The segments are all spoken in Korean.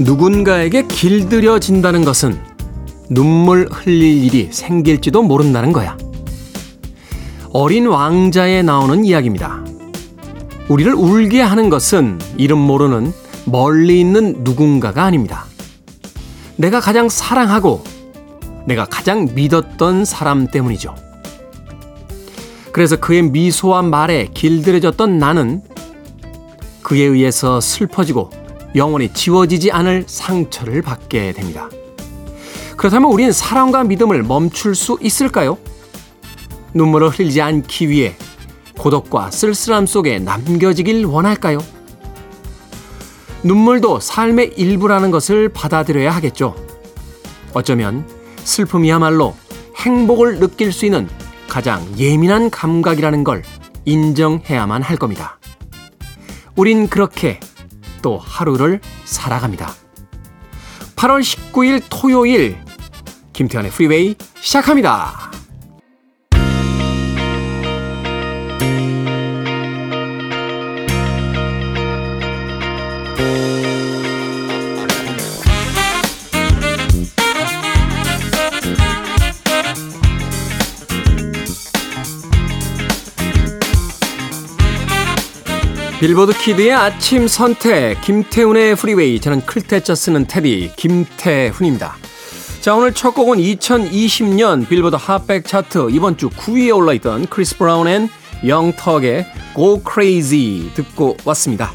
누군가에게 길들여진다는 것은 눈물 흘릴 일이 생길지도 모른다는 거야. 어린 왕자에 나오는 이야기입니다. 우리를 울게 하는 것은 이름 모르는 멀리 있는 누군가가 아닙니다. 내가 가장 사랑하고 내가 가장 믿었던 사람 때문이죠. 그래서 그의 미소와 말에 길들여졌던 나는 그에 의해서 슬퍼지고 영원히 지워지지 않을 상처를 받게 됩니다. 그렇다면 우린 사랑과 믿음을 멈출 수 있을까요? 눈물을 흘리지 않기 위해 고독과 쓸쓸함 속에 남겨지길 원할까요? 눈물도 삶의 일부라는 것을 받아들여야 하겠죠. 어쩌면 슬픔이야말로 행복을 느낄 수 있는 가장 예민한 감각이라는 걸 인정해야만 할 겁니다. 우린 그렇게 또 하루를 살아갑니다. 8월 19일 토요일 김태현의 프리웨이 시작합니다. 빌보드 키드의 아침 선택 김태훈의 프리웨이. 저는 클테짜 쓰는 테디 김태훈입니다. 자, 오늘 첫 곡은 2020년 빌보드 핫100 차트 이번 주 9위에 올라있던 크리스 브라운 앤 영턱의 Go Crazy 듣고 왔습니다.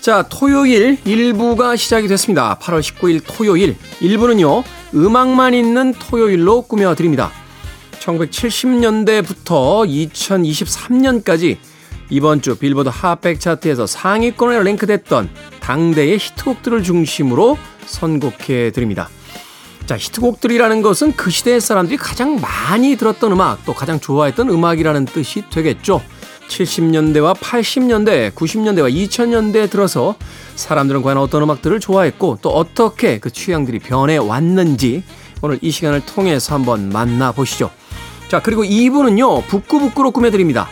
자, 토요일 1부가 시작이 됐습니다. 8월 19일 토요일 1부는요 음악만 있는 토요일로 꾸며드립니다. 1970년대부터 2023년까지 이번 주 빌보드 핫100 차트에서 상위권에 랭크됐던 당대의 히트곡들을 중심으로 선곡해드립니다. 자, 히트곡들이라는 것은 그 시대의 사람들이 가장 많이 들었던 음악, 또 가장 좋아했던 음악이라는 뜻이 되겠죠. 70년대와 80년대, 90년대와 2000년대에 들어서 사람들은 과연 어떤 음악들을 좋아했고 또 어떻게 그 취향들이 변해왔는지 오늘 이 시간을 통해서 한번 만나보시죠. 자, 그리고 2부는요, 북끄북끄로 꾸며드립니다.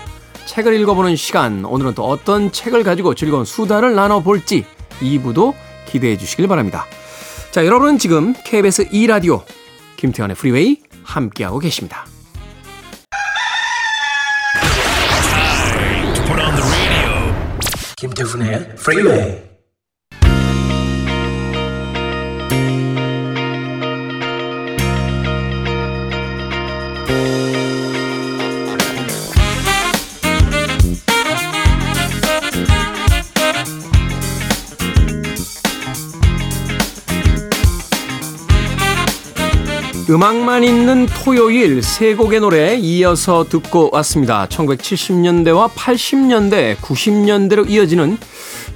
책을 읽어보는 시간, 오늘은 또 어떤 책을 가지고 즐거운 수다를 나눠볼지 2부도 기대해 주시길 바랍니다. 자, 여러분은 지금 KBS E라디오 김태현의 프리웨이 함께하고 계십니다. 김태훈의 프리웨이. 음악만 있는 토요일 세 곡의 노래 이어서 듣고 왔습니다. 1970년대와 80년대, 90년대로 이어지는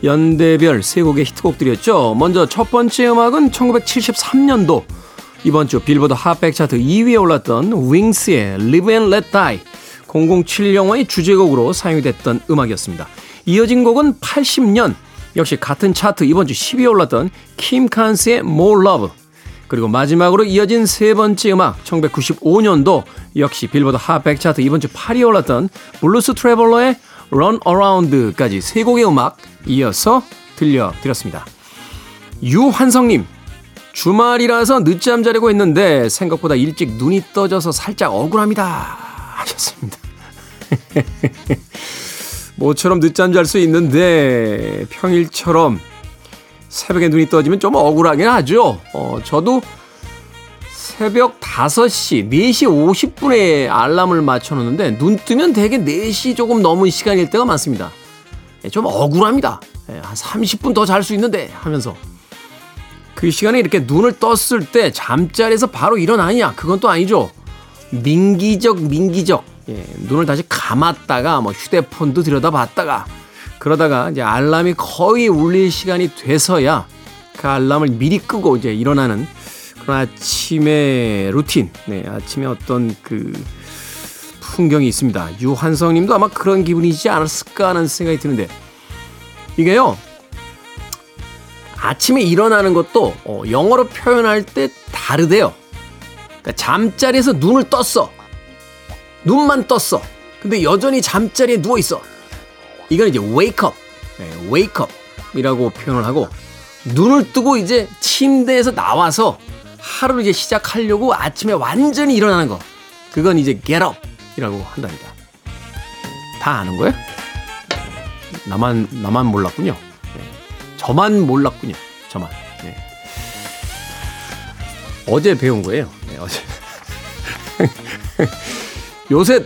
연대별 세 곡의 히트곡들이었죠. 먼저 첫 번째 음악은 1973년도 이번 주 빌보드 핫100 차트 2위에 올랐던 윙스의 Live and Let Die 007 영화의 주제곡으로 사용이 됐던 음악이었습니다. 이어진 곡은 80년 역시 같은 차트 이번 주 10위에 올랐던 킴 칸스의 More Love, 그리고 마지막으로 이어진 세 번째 음악 1995년도 역시 빌보드 핫100 차트 이번 주 8위에 올랐던 블루스 트래블러의 런 어라운드까지 세 곡의 음악 이어서 들려드렸습니다. 유환성님, 주말이라서 늦잠 자려고 했는데 생각보다 일찍 눈이 떠져서 살짝 억울합니다 하셨습니다. 모처럼 늦잠 잘 수 있는데 평일처럼 새벽에 눈이 떠지면 좀 억울하긴 하죠. 저도 새벽 5시, 4시 50분에 알람을 맞춰놓는데 눈 뜨면 되게 4시 조금 넘은 시간일 때가 많습니다. 좀 억울합니다. 한 30분 더 잘 수 있는데 하면서. 그 시간에 이렇게 눈을 떴을 때 잠자리에서 바로 일어나냐? 그건 또 아니죠. 민기적. 눈을 다시 감았다가 휴대폰도 들여다봤다가 그러다가 이제 알람이 거의 울릴 시간이 돼서야 그 알람을 미리 끄고 이제 일어나는 그런 아침의 루틴, 아침의 어떤 그 풍경이 있습니다. 유한성 님도 아마 그런 기분이지 않았을까 하는 생각이 드는데, 이게요, 아침에 일어나는 것도 영어로 표현할 때 다르대요. 그러니까 잠자리에서 눈을 떴어. 눈만 떴어. 근데 여전히 잠자리에 누워있어. 이건 이제 wake up, wake up이라고 표현을 하고, 눈을 뜨고 이제 침대에서 나와서 하루를 이제 시작하려고 아침에 완전히 일어나는 거. 그건 이제 get up 이라고 한답니다. 다 아는 거예요? 나만 몰랐군요. 네. 저만 몰랐군요. 네. 어제 배운 거예요. 네, 어제. 요새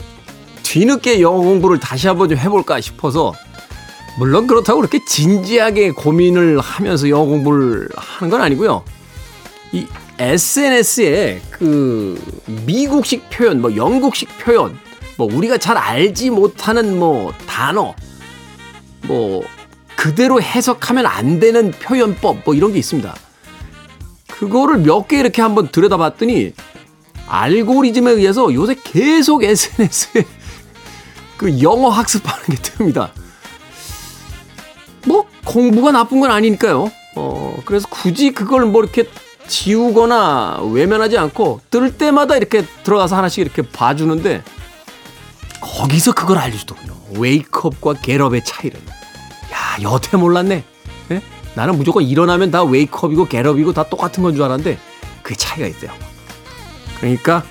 뒤늦게 영어 공부를 다시 한번 좀 해볼까 싶어서, 물론 그렇다고 그렇게 진지하게 고민을 하면서 영어 공부를 하는 건 아니고요. 이 SNS에 그 미국식 표현, 뭐 영국식 표현, 뭐 우리가 잘 알지 못하는 뭐 단어, 뭐 그대로 해석하면 안 되는 표현법 뭐 이런 게 있습니다. 그거를 몇 개 이렇게 한번 들여다봤더니 알고리즘에 의해서 요새 계속 SNS에 그 영어 학습하는 게 뜹니다. 뭐 공부가 나쁜 건 아니니까요. 그래서 굳이 그걸 뭐 이렇게 지우거나 외면하지 않고 뜰 때마다 이렇게 들어가서 하나씩 이렇게 봐주는데, 거기서 그걸 알려주더군요. 웨이크업과 겟업의 차이를. 야, 여태 몰랐네. 네? 나는 무조건 일어나면 다 웨이크업이고 겟업이고 다 똑같은 건 줄 알았는데 그게 차이가 있대요. 그러니까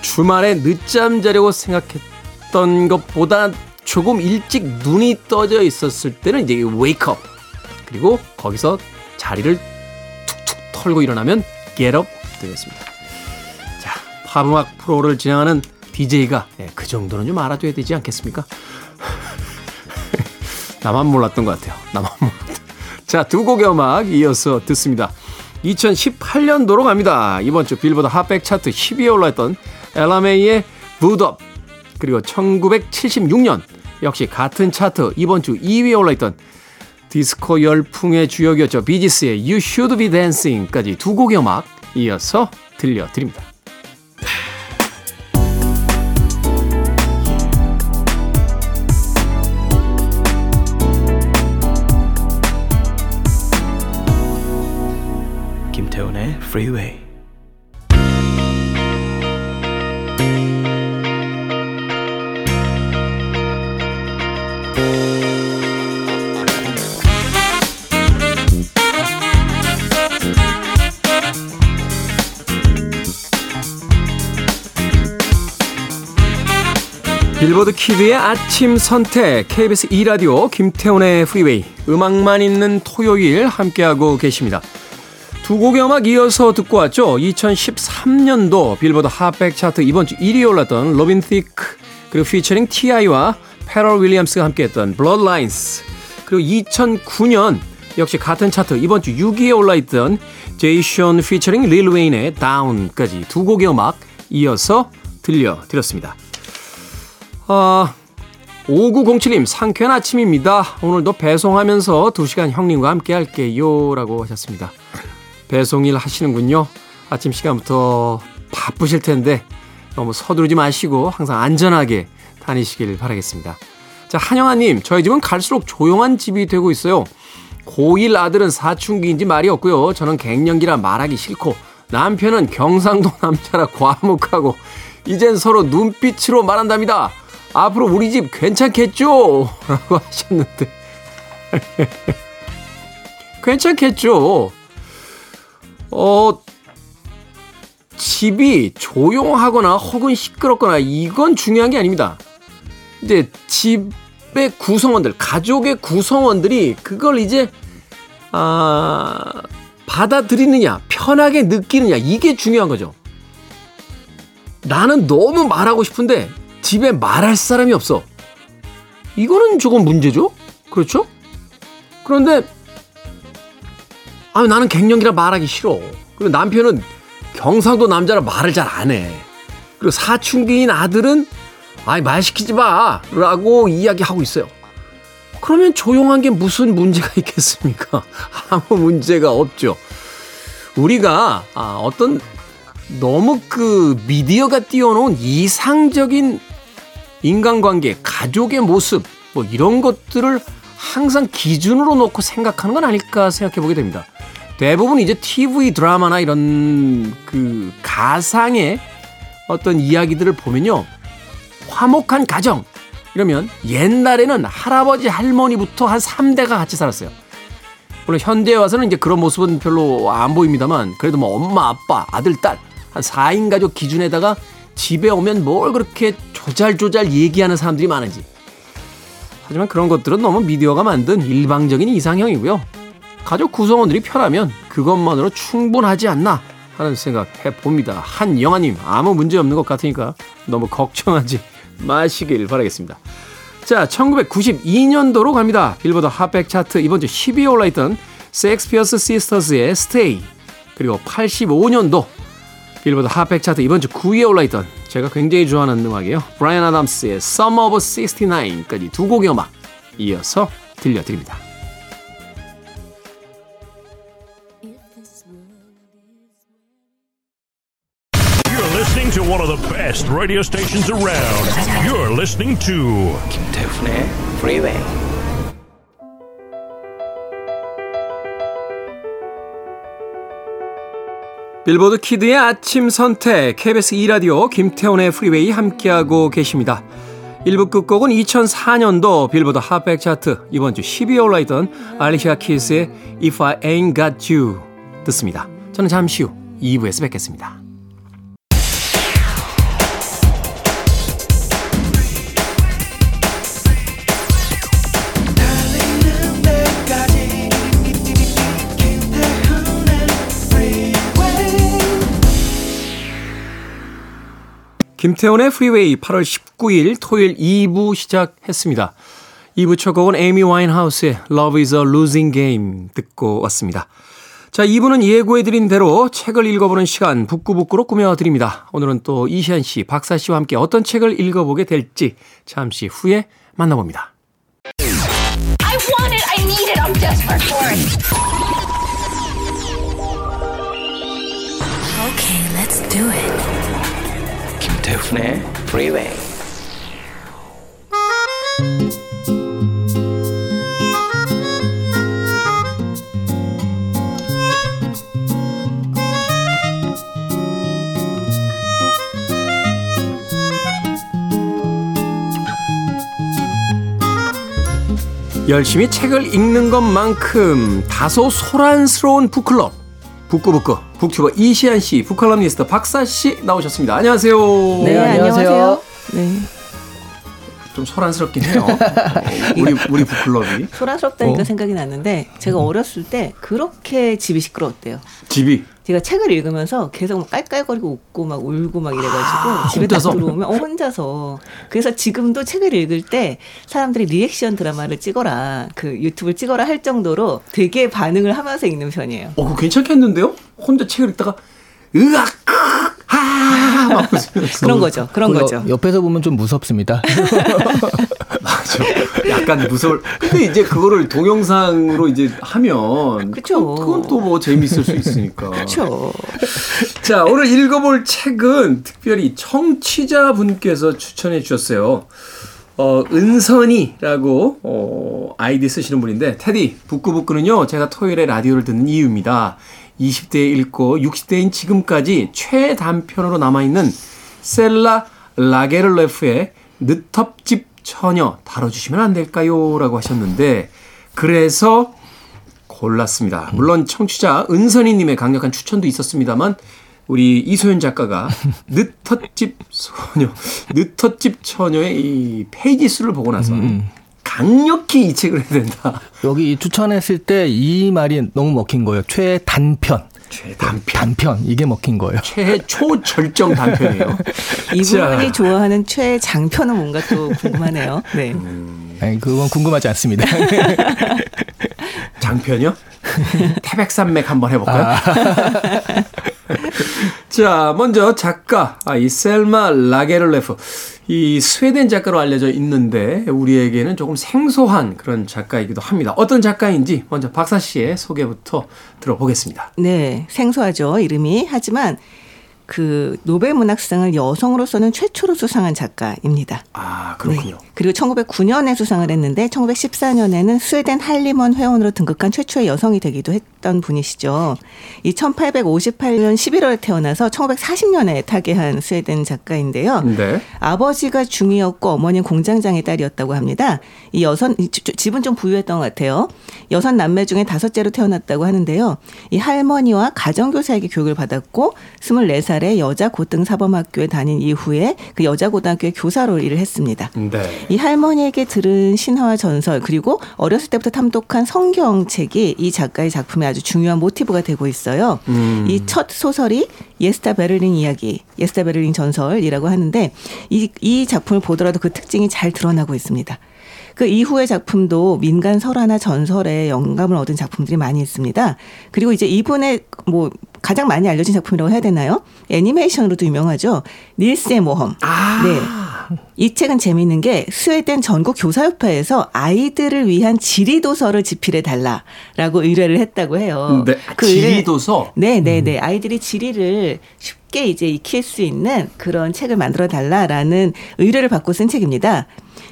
주말에 늦잠 자려고 생각했던 것보다 조금 일찍 눈이 떠져 있었을 때는 이제 웨이크업, 그리고 거기서 자리를 툭툭 털고 일어나면 겟업 되겠습니다. 자, 팝음악 프로를 진행하는 DJ가 그 정도는 좀 알아줘야 되지 않겠습니까? 나만 몰랐던 것 같아요. 자, 두 곡의 음악 이어서 듣습니다. 2018년도로 갑니다. 이번 주 빌보드 핫100 차트 10위에 올라왔던 LMA의 붓업, 그리고 1976년 역시 같은 차트 이번 주 2위에 올라있던 디스코 열풍의 주역이었죠. 비지스의 You Should Be Dancing까지 두 곡의 음악 이어서 들려드립니다. 김태훈의 프리웨이. 빌보드 키드의 아침 선택, KBS E라디오 김태훈의 프리웨이, 음악만 있는 토요일 함께하고 계십니다. 두 곡의 음악 이어서 듣고 왔죠. 2013년도 빌보드 핫100 차트 이번 주 1위에 올랐던 로빈 티크, 그리고 피처링 T.I.와 페럴 윌리엄스가 함께했던 Blurred Lines, 그리고 2009년 역시 같은 차트 이번 주 6위에 올라있던 제이슨 피처링 릴 웨인의 Down까지 두 곡의 음악 이어서 들려드렸습니다. 5907님, 상쾌한 아침입니다. 오늘도 배송하면서 2시간 형님과 함께 할게요 라고 하셨습니다. 배송일 하시는군요. 아침 시간부터 바쁘실 텐데 너무 서두르지 마시고 항상 안전하게 다니시길 바라겠습니다. 자, 한영아님, 저희 집은 갈수록 조용한 집이 되고 있어요. 고1 아들은 사춘기인지 말이 없고요. 저는 갱년기라 말하기 싫고, 남편은 경상도 남자라 과묵하고, 이젠 서로 눈빛으로 말한답니다. 앞으로 우리 집 괜찮겠죠? 라고 하셨는데 괜찮겠죠. 집이 조용하거나 혹은 시끄럽거나 이건 중요한 게 아닙니다. 이제 집의 구성원들, 가족의 구성원들이 그걸 이제 받아들이느냐, 편하게 느끼느냐, 이게 중요한 거죠. 나는 너무 말하고 싶은데 집에 말할 사람이 없어. 이거는 조금 문제죠? 그렇죠? 그런데 나는 갱년기라 말하기 싫어. 그리고 남편은 경상도 남자라 말을 잘 안 해. 그리고 사춘기인 아들은 말 시키지 마 라고 이야기하고 있어요. 그러면 조용한 게 무슨 문제가 있겠습니까? 아무 문제가 없죠. 우리가 어떤 너무 그 미디어가 띄워놓은 이상적인 인간관계, 가족의 모습, 뭐 이런 것들을 항상 기준으로 놓고 생각하는 건 아닐까 생각해보게 됩니다. 대부분 이제 TV 드라마나 이런 그 가상의 어떤 이야기들을 보면요, 화목한 가정 이러면 옛날에는 할아버지 할머니부터 한 3대가 같이 살았어요. 물론 현대에 와서는 이제 그런 모습은 별로 안 보입니다만 그래도 뭐 엄마, 아빠, 아들, 딸 한 4인 가족 기준에다가 집에 오면 뭘 그렇게 조잘조잘 얘기하는 사람들이 많은지. 하지만 그런 것들은 너무 미디어가 만든 일방적인 이상형이고요. 가족 구성원들이 편하면 그것만으로 충분하지 않나 하는 생각 해봅니다. 한영아님 아무 문제 없는 것 같으니까 너무 걱정하지 마시길 바라겠습니다. 자, 1992년도로 갑니다. 빌보드 핫100 차트 이번 주 10위에 올라있던 섹스피어스 시스터스의 Stay, 그리고 85년도 빌보드 핫100 차트 이번 주 9위에 올라있던 제가 굉장히 좋아하는 음악이에요. 브라이언 아담스의 Sum of 69까지 두 곡의 음악 이어서 들려드립니다. To one of the best radio stations around. You're listening to 김태훈의 프리웨이. 빌보드 키드의 아침 선택 KBS E라디오 김태훈의 프리웨이 함께하고 계십니다. 1부 끝곡은 2004년도 빌보드 핫100 차트 이번 주 10위에 올라있던 알리샤 키스의 If I Ain't Got You 듣습니다. 저는 잠시 후 2부에서 뵙겠습니다. 김태원의 프리웨이 8월 19일 토요일 2부 시작했습니다. 2부 첫 곡은 에이미 와인하우스의 Love is a Losing Game 듣고 왔습니다. 자, 2부는 예고해드린 대로 책을 읽어보는 시간 북끄북끄로 꾸며드립니다. 오늘은 또 이시한 씨, 박사 씨와 함께 어떤 책을 읽어보게 될지 잠시 후에 만나봅니다. I want it, I need it, I'm desperate for it. Okay, let's do it. 김태훈의 프리웨이. 열심히 책을 읽는 것만큼 다소 소란스러운 북클럽. 북끄북끄 북튜버 이시한 씨, 북칼럼니스트 박사 씨 나오셨습니다. 안녕하세요. 네, 안녕하세요. 네. 좀 소란스럽긴 해요. 우리 북클럽이. 소란스럽다니까 생각이 났는데 제가 어렸을 때 그렇게 집이 시끄러웠대요. 집이? 제가 책을 읽으면서 계속 막 깔깔거리고 웃고 막 울고 막 이래가지고 집에 혼자서? 딱 들어오면 혼자서. 그래서 지금도 책을 읽을 때 사람들이 리액션 드라마를 찍어라, 그 유튜브를 찍어라 할 정도로 되게 반응을 하면서 읽는 편이에요. 그거 괜찮겠는데요? 혼자 책을 읽다가 으악 아, 그런 거죠. 그런 거죠. 옆에서 보면 좀 무섭습니다. 맞아. 약간 무서울. 근데 이제 그거를 동영상으로 이제 하면 그쵸. 그건 또 뭐 재미있을 수 있으니까. 그렇죠. 자, 오늘 읽어볼 책은 특별히 청취자분께서 추천해 주셨어요. 은선이라고 아이디 쓰시는 분인데, 테디 북구북구는요 제가 토요일에 라디오를 듣는 이유입니다. 20대에 읽고 60대인 지금까지 최단편으로 남아있는 셀라 라게를레프의 느텁집 처녀 다뤄주시면 안 될까요? 라고 하셨는데, 그래서 골랐습니다. 물론 청취자 은선이님의 강력한 추천도 있었습니다만 우리 이소연 작가가 느텁집 처녀의 이 페이지 수를 보고 나서 강력히 이 책을 해야 된다. 여기 추천했을 때 이 말이 너무 먹힌 거예요. 최단편. 이게 먹힌 거예요. 최초절정 단편이에요. 이분이 좋아하는 최장편은 뭔가 또 궁금하네요. 네. 아니, 그건 궁금하지 않습니다. 장편이요? 태백산맥 한번 해볼까요? 자, 먼저 작가 이 셀마 라게를레프, 이 스웨덴 작가로 알려져 있는데 우리에게는 조금 생소한 그런 작가이기도 합니다. 어떤 작가인지 먼저 박사 씨의 소개부터 들어보겠습니다. 네, 생소하죠, 이름이. 하지만 그 노벨 문학상을 여성으로서는 최초로 수상한 작가입니다. 아, 그렇군요. 네. 그리고 1909년에 수상을 했는데 1914년에는 스웨덴 할리먼 회원으로 등극한 최초의 여성이 되기도 했던 분이시죠. 이 1858년 11월에 태어나서 1940년에 타계한 스웨덴 작가인데요. 네. 아버지가 중이었고 어머니는 공장장의 딸이었다고 합니다. 이 여선 집은 좀 부유했던 것 같아요. 여섯 남매 중에 다섯째로 태어났다고 하는데요. 이 할머니와 가정교사에게 교육을 받았고 24살에 여자고등사범학교에 다닌 이후에 그 여자고등학교의 교사로 일을 했습니다. 네. 이 할머니에게 들은 신화와 전설 그리고 어렸을 때부터 탐독한 성경책이 이 작가의 작품의 아주 중요한 모티브가 되고 있어요. 이 첫 소설이 예스타 베를링 이야기, 예스타 베를링 전설이라고 하는데 이 작품을 보더라도 그 특징이 잘 드러나고 있습니다. 그 이후의 작품도 민간 설화나 전설에 영감을 얻은 작품들이 많이 있습니다. 그리고 이제 이분의 뭐 가장 많이 알려진 작품이라고 해야 되나요? 애니메이션으로도 유명하죠. 닐스의 모험. 아. 네. 이 책은 재미있는 게 스웨덴 전국 교사협회에서 아이들을 위한 지리도서를 집필해달라라고 의뢰를 했다고 해요. 네. 그 지리도서? 네. 아이들이 지리를 쉽게 이제 익힐 수 있는 그런 책을 만들어달라라는 의뢰를 받고 쓴 책입니다.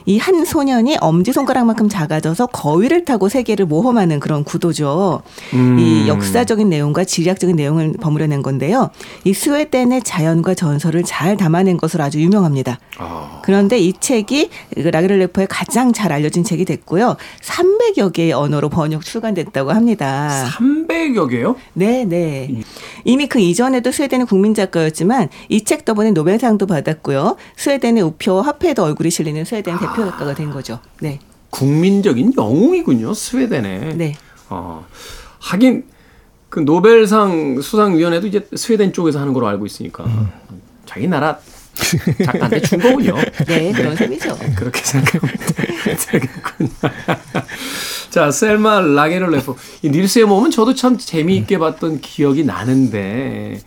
이 한 소년이 엄지손가락만큼 작아져서 거위를 타고 세계를 모험하는 그런 구도죠. 이 역사적인 내용과 지리학적인 내용을 버무려낸 건데요. 이 스웨덴의 자연과 전설을 잘 담아낸 것으로 아주 유명합니다. 아. 그런데 이 책이 라그렐레프의 가장 잘 알려진 책이 됐고요. 300여 개의 언어로 번역 출간됐다고 합니다. 300여 개요? 네네. 이미 그 이전에도 스웨덴의 국민 작가였지만 이 책 덕분에 노벨상도 받았고요. 스웨덴의 우표와 화폐에도 얼굴이 실리는 스웨덴 대표 작가가 된 거죠. 네. 국민적인 영웅이군요, 스웨덴에. 네. 하긴 그 노벨상 수상위원회도 이제 스웨덴 쪽에서 하는 걸로 알고 있으니까 자기 나라 작가한테 준 거군요. 네, 그런 셈이죠. 네, 그렇게 생각하면 되겠군요. 자, 셀마 라게를레프. 이 닐스의 몸은 저도 참 재미있게 봤던 기억이 나는데.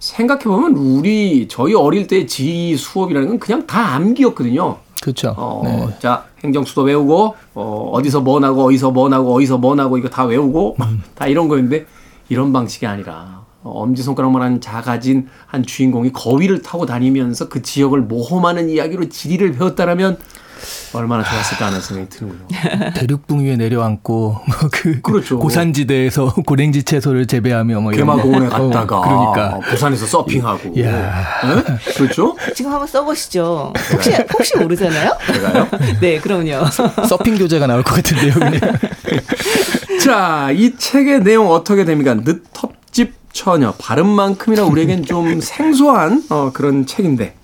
생각해보면 저희 어릴 때 지리 수업이라는 건 그냥 다 암기였거든요. 그렇죠. 네. 자, 행정수도 외우고 어디서 뭐 나고 이거 다 외우고 다 이런 거였는데 이런 방식이 아니라 엄지손가락만한 작아진 한 주인공이 거위를 타고 다니면서 그 지역을 모험하는 이야기로 지리를 배웠다라면 얼마나 좋았을까 하는 생각이 드는군요. 대륙붕 위에 내려앉고 그렇죠. 고산지대에서 고랭지 채소를 재배하며 개마공원에 갔다가 그러니까. 부산에서 서핑하고. 예. 네? 그렇죠? 지금 한번 써보시죠. 혹시 모르잖아요? 제가요? 네, 그럼요. 서핑 교재가 나올 것 같은데요. 자, 이 책의 내용 어떻게 됩니까? 느텁집 처녀. 발음만큼이나 우리에겐 좀 생소한 그런 책인데.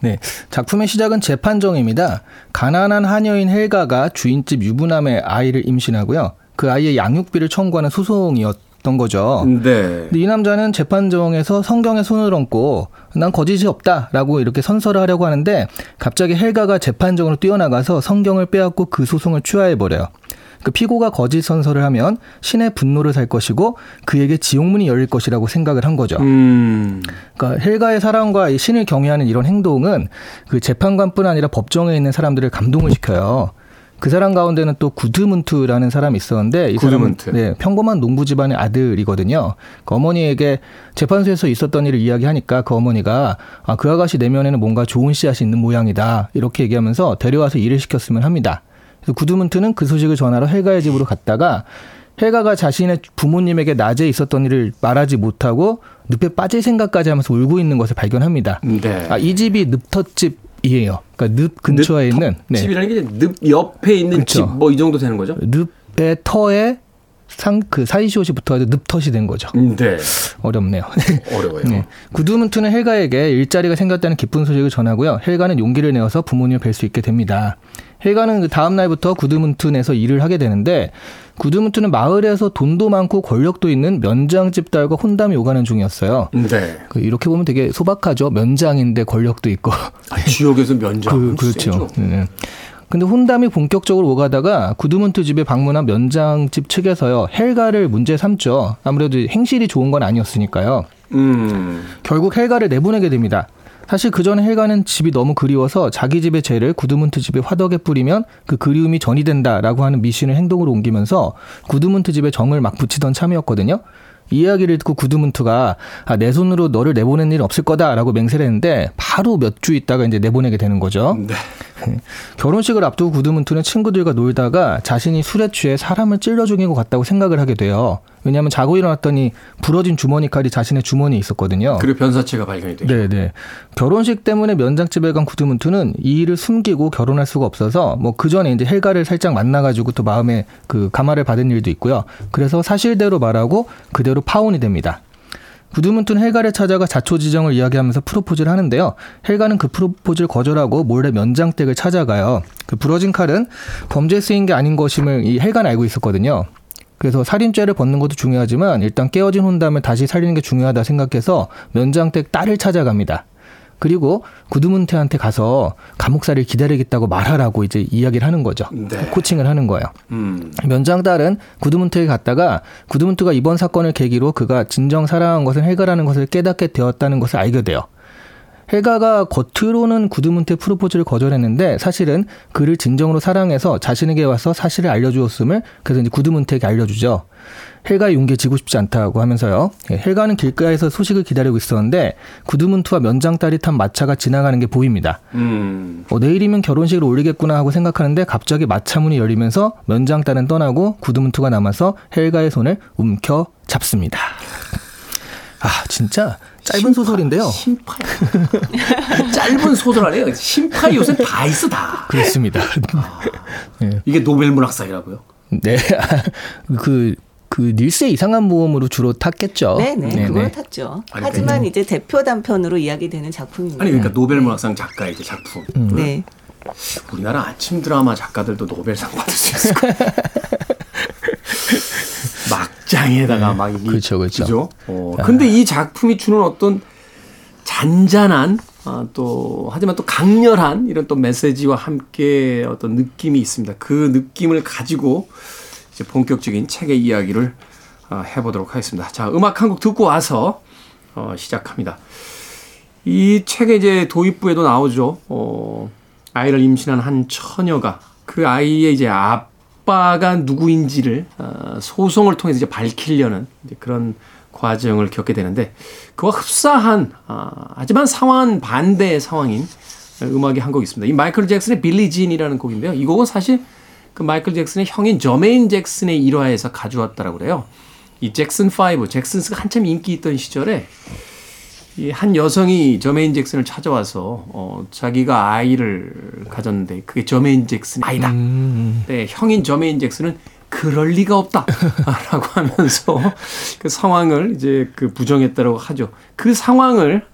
네, 작품의 시작은 재판정입니다. 가난한 하녀인 헬가가 주인집 유부남의 아이를 임신하고요. 그 아이의 양육비를 청구하는 소송이었던 거죠. 네. 근데 이 남자는 재판정에서 성경에 손을 얹고 난 거짓이 없다라고 이렇게 선서를 하려고 하는데 갑자기 헬가가 재판정으로 뛰어나가서 성경을 빼앗고 그 소송을 취하해버려요. 그 피고가 거짓 선서를 하면 신의 분노를 살 것이고 그에게 지옥문이 열릴 것이라고 생각을 한 거죠. 그러니까 헬가의 사랑과 이 신을 경외하는 이런 행동은 그 재판관뿐 아니라 법정에 있는 사람들을 감동을 시켜요. 그 사람 가운데는 또 구드문트라는 사람이 있었는데 이 구드문트. 사람은 평범한 농부 집안의 아들이거든요. 그 어머니에게 재판소에서 있었던 일을 이야기하니까 그 어머니가 그 아가씨 내면에는 뭔가 좋은 씨앗이 있는 모양이다 이렇게 얘기하면서 데려와서 일을 시켰으면 합니다. 구드문트는 그 소식을 전하러 헬가의 집으로 갔다가 헬가가 자신의 부모님에게 낮에 있었던 일을 말하지 못하고 늪에 빠질 생각까지 하면서 울고 있는 것을 발견합니다. 네. 이 집이 늪터집이에요. 그러니까 늪 근처에 있는 집이라는 게 늪 옆에 있는 집 뭐 이 정도 되는 거죠? 늪의 터에 그 사이시옷이 붙어서 늪텄이 된 거죠. 네. 어렵네요. 어려워요. 네. 구드문트는 헬가에게 일자리가 생겼다는 기쁜 소식을 전하고요. 헬가는 용기를 내어서 부모님을 뵐 수 있게 됩니다. 헬가는 그 다음 날부터 구드문튼에서 일을 하게 되는데 구드문튼은 마을에서 돈도 많고 권력도 있는 면장집 딸과 혼담이 오가는 중이었어요. 네. 이렇게 보면 되게 소박하죠. 면장인데 권력도 있고. 지역에서 면장. 그렇죠. 근데 혼담이 본격적으로 오가다가 구드문트 집에 방문한 면장집 측에서요. 헬가를 문제 삼죠. 아무래도 행실이 좋은 건 아니었으니까요. 결국 헬가를 내보내게 됩니다. 사실 그 전에 헬가는 집이 너무 그리워서 자기 집의 죄를 구드문트 집의 화덕에 뿌리면 그 그리움이 전이 된다라고 하는 미신을 행동으로 옮기면서 구드문트 집에 정을 막 붙이던 참이었거든요. 이야기를 듣고 구드문트가 아, 내 손으로 너를 내보낸 일 없을 거다라고 맹세를 했는데 바로 몇 주 있다가 이제 내보내게 되는 거죠. 네. 결혼식을 앞두고 구드문트는 친구들과 놀다가 자신이 술에 취해 사람을 찔러 죽인 것 같다고 생각을 하게 돼요. 왜냐하면 자고 일어났더니 부러진 주머니 칼이 자신의 주머니에 있었거든요. 그리고 변사체가 발견이 되죠. 네네. 결혼식 때문에 면장집에 간 구드문트는 이 일을 숨기고 결혼할 수가 없어서 뭐 그 전에 이제 헬가를 살짝 만나가지고 또 마음에 그 감화를 받은 일도 있고요. 그래서 사실대로 말하고 그대로 파혼이 됩니다. 구드문트는 헬가를 찾아가 자초지정을 이야기하면서 프로포즈를 하는데요. 헬가는 그 프로포즈를 거절하고 몰래 면장댁을 찾아가요. 그 부러진 칼은 범죄에 쓰인 게 아닌 것임을 이 헬가는 알고 있었거든요. 그래서 살인죄를 벗는 것도 중요하지만 일단 깨어진 혼담을 다시 살리는 게 중요하다 생각해서 면장댁 딸을 찾아갑니다. 그리고 구드문트한테 가서 감옥살이를 기다리겠다고 말하라고 이제 이야기를 하는 거죠. 네. 코칭을 하는 거예요. 면장 딸은 구드문트에게 갔다가 구드문트가 이번 사건을 계기로 그가 진정 사랑한 것은 헬가라는 것을 깨닫게 되었다는 것을 알게 돼요. 헬가가 겉으로는 구드문트의 프로포즈를 거절했는데 사실은 그를 진정으로 사랑해서 자신에게 와서 사실을 알려주었음을 그래서 이제 구드문트에게 알려주죠. 헬가의 용기에 지고 싶지 않다고 하면서요. 헬가는 길가에서 소식을 기다리고 있었는데 구드문트와 면장딸이 탄 마차가 지나가는 게 보입니다. 내일이면 결혼식을 올리겠구나 하고 생각하는데 갑자기 마차 문이 열리면서 면장딸은 떠나고 구드문트가 남아서 헬가의 손을 움켜 잡습니다. 아 진짜 짧은 심파, 소설인데요. 심파 짧은 소설 아니에요. 심파 요새 다 있어 다. 그렇습니다. 아, 네. 이게 노벨 문학상이라고요? 네. 그 닐스의 이상한 모험으로 주로 탔겠죠. 네네. 그걸 탔죠. 아니, 하지만 이제 대표 단편으로 이야기되는 작품입니다. 아니 그러니까 노벨 문학상 작가의 작품. 네. 우리나라 아침 드라마 작가들도 노벨상 받을 수 있을 거예요. 막장에다가 막 이게 그렇죠. 근데 이 작품이 주는 어떤 잔잔한 또 하지만 또 강렬한 이런 또 메시지와 함께 어떤 느낌이 있습니다. 그 느낌을 가지고 이제 본격적인 책의 이야기를 해보도록 하겠습니다. 자, 음악 한 곡 듣고 와서 시작합니다. 이 책의 이제 도입부에도 나오죠. 아이를 임신한 한 처녀가 그 아이의 이제 아빠가 누구인지를 소송을 통해서 이제 밝히려는 이제 그런 과정을 겪게 되는데 그와 흡사한 하지만 상황 반대의 상황인 음악이 한 곡 있습니다. 이 마이클 잭슨의 빌리 진이라는 곡인데요. 이 곡은 사실 그 마이클 잭슨의 형인 저메인 잭슨의 일화에서 가져왔다라고 그래요. 이 잭슨 5, 잭슨스가 한참 인기 있던 시절에 이 한 여성이 저메인 잭슨을 찾아와서 자기가 아이를 가졌는데 그게 저메인 잭슨 아이다. 네, 형인 저메인 잭슨은 그럴 리가 없다라고 하면서 그 상황을 이제 그 부정했다라고 하죠. 그 상황을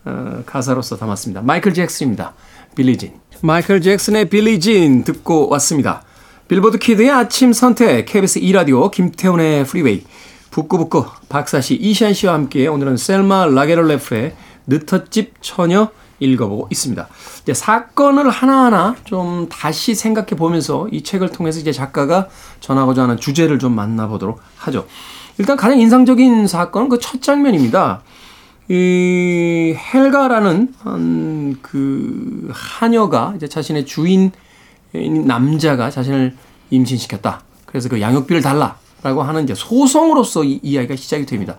가사로서 담았습니다. 마이클 잭슨입니다. 빌리 진. 마이클 잭슨의 빌리 진 듣고 왔습니다. 빌보드 키드의 아침 선택 KBS E라디오 김태훈의 프리웨이 북끄북끄 박사 씨, 이시한 씨와 함께 오늘은 셀마 라게를레프의 느터집 처녀 읽어보고 있습니다. 이제 사건을 하나하나 좀 다시 생각해 보면서 이 책을 통해서 이제 작가가 전하고자 하는 주제를 좀 만나보도록 하죠. 일단 가장 인상적인 사건은 그 첫 장면입니다. 이 헬가라는 그 하녀가 이제 자신의 주인 남자가 자신을 임신시켰다. 그래서 그 양육비를 달라라고 하는 이제 소송으로서 이 이야기가 시작이 됩니다.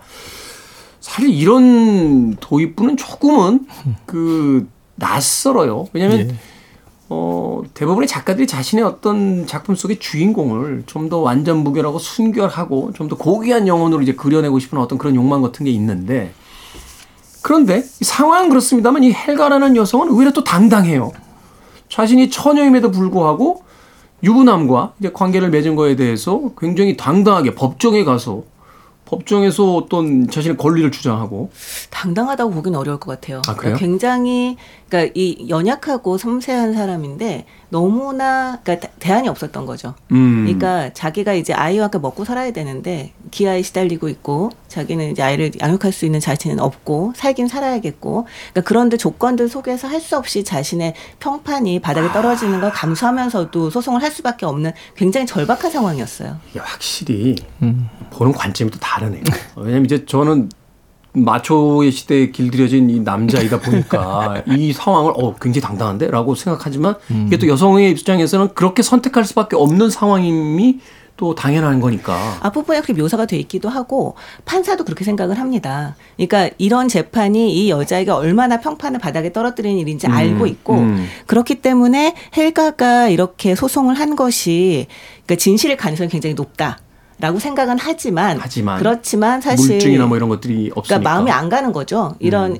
사실 이런 도입부는 조금은 그 낯설어요. 왜냐하면 대부분의 작가들이 자신의 어떤 작품 속의 주인공을 좀 더 완전 무결하고 순결하고 좀 더 고귀한 영혼으로 이제 그려내고 싶은 어떤 그런 욕망 같은 게 있는데 그런데 상황은 그렇습니다만 이 헬가라는 여성은 의외로 또 당당해요. 자신이 처녀임에도 불구하고 유부남과 이제 관계를 맺은 거에 대해서 굉장히 당당하게 법정에 가서 법정에서 어떤 자신의 권리를 주장하고 당당하다고 보긴 어려울 것 같아요. 아, 그래요? 그러니까 굉장히 그러니까 이 연약하고 섬세한 사람인데 너무나 그러니까 대안이 없었던 거죠. 그러니까 자기가 이제 아이와 먹고 살아야 되는데 기아에 시달리고 있고 자기는 이제 아이를 양육할 수 있는 자신은 없고 살긴 살아야겠고 그러니까 그런데 조건들 속에서 할 수 없이 자신의 평판이 바닥에 떨어지는 걸 감수하면서도 소송을 할 수밖에 없는 굉장히 절박한 상황이었어요. 이게 확실히 보는 관점이 또 다르네요. 왜냐면 이제 저는 마초의 시대에 길들여진 이 남자이다 보니까 이 상황을 굉장히 당당한데? 라고 생각하지만 이게 또 여성의 입장에서는 그렇게 선택할 수밖에 없는 상황임이 또 당연한 거니까. 앞부분에 그렇게 묘사가 돼 있기도 하고 판사도 그렇게 생각을 합니다. 그러니까 이런 재판이 이 여자애가 얼마나 평판을 바닥에 떨어뜨리는 일인지 알고 있고 그렇기 때문에 헬가가 이렇게 소송을 한 것이 그러니까 진실일 가능성이 굉장히 높다. 라고 생각은 하지만 그렇지만 사실 물증이나 뭐 이런 것들이 없으니까 그러니까 마음이 안 가는 거죠. 이런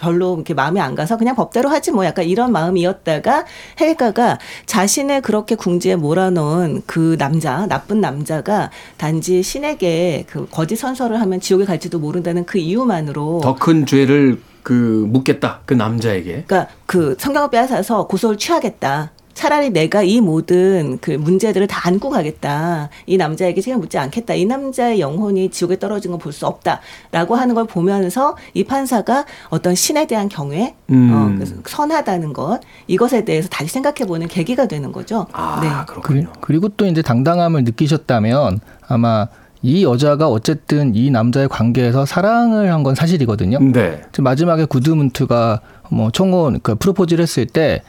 별로 이렇게 마음이 안 가서 그냥 법대로 하지 뭐 약간 이런 마음이었다가 헬가가 자신을 그렇게 궁지에 몰아넣은 그 남자 나쁜 남자가 단지 신에게 그 거짓 선서를 하면 지옥에 갈지도 모른다는 그 이유만으로 더 큰 죄를 그 묻겠다 그 남자에게 그러니까 그 성경을 빼앗아서 고소를 취하겠다. 차라리 내가 이 모든 그 문제들을 다 안고 가겠다. 이 남자에게 책임을 묻지 않겠다. 이 남자의 영혼이 지옥에 떨어진 걸 볼 수 없다라고 하는 걸 보면서 이 판사가 어떤 신에 대한 경외, 그래서 선하다는 것 이것에 대해서 다시 생각해보는 계기가 되는 거죠. 아, 네. 그렇군요. 그리고 또 이제 당당함을 느끼셨다면 아마 이 여자가 어쨌든 이 남자의 관계에서 사랑을 한 건 사실이거든요. 네. 마지막에 구드문트가 뭐 청혼 그 프로포즈를 했을 때.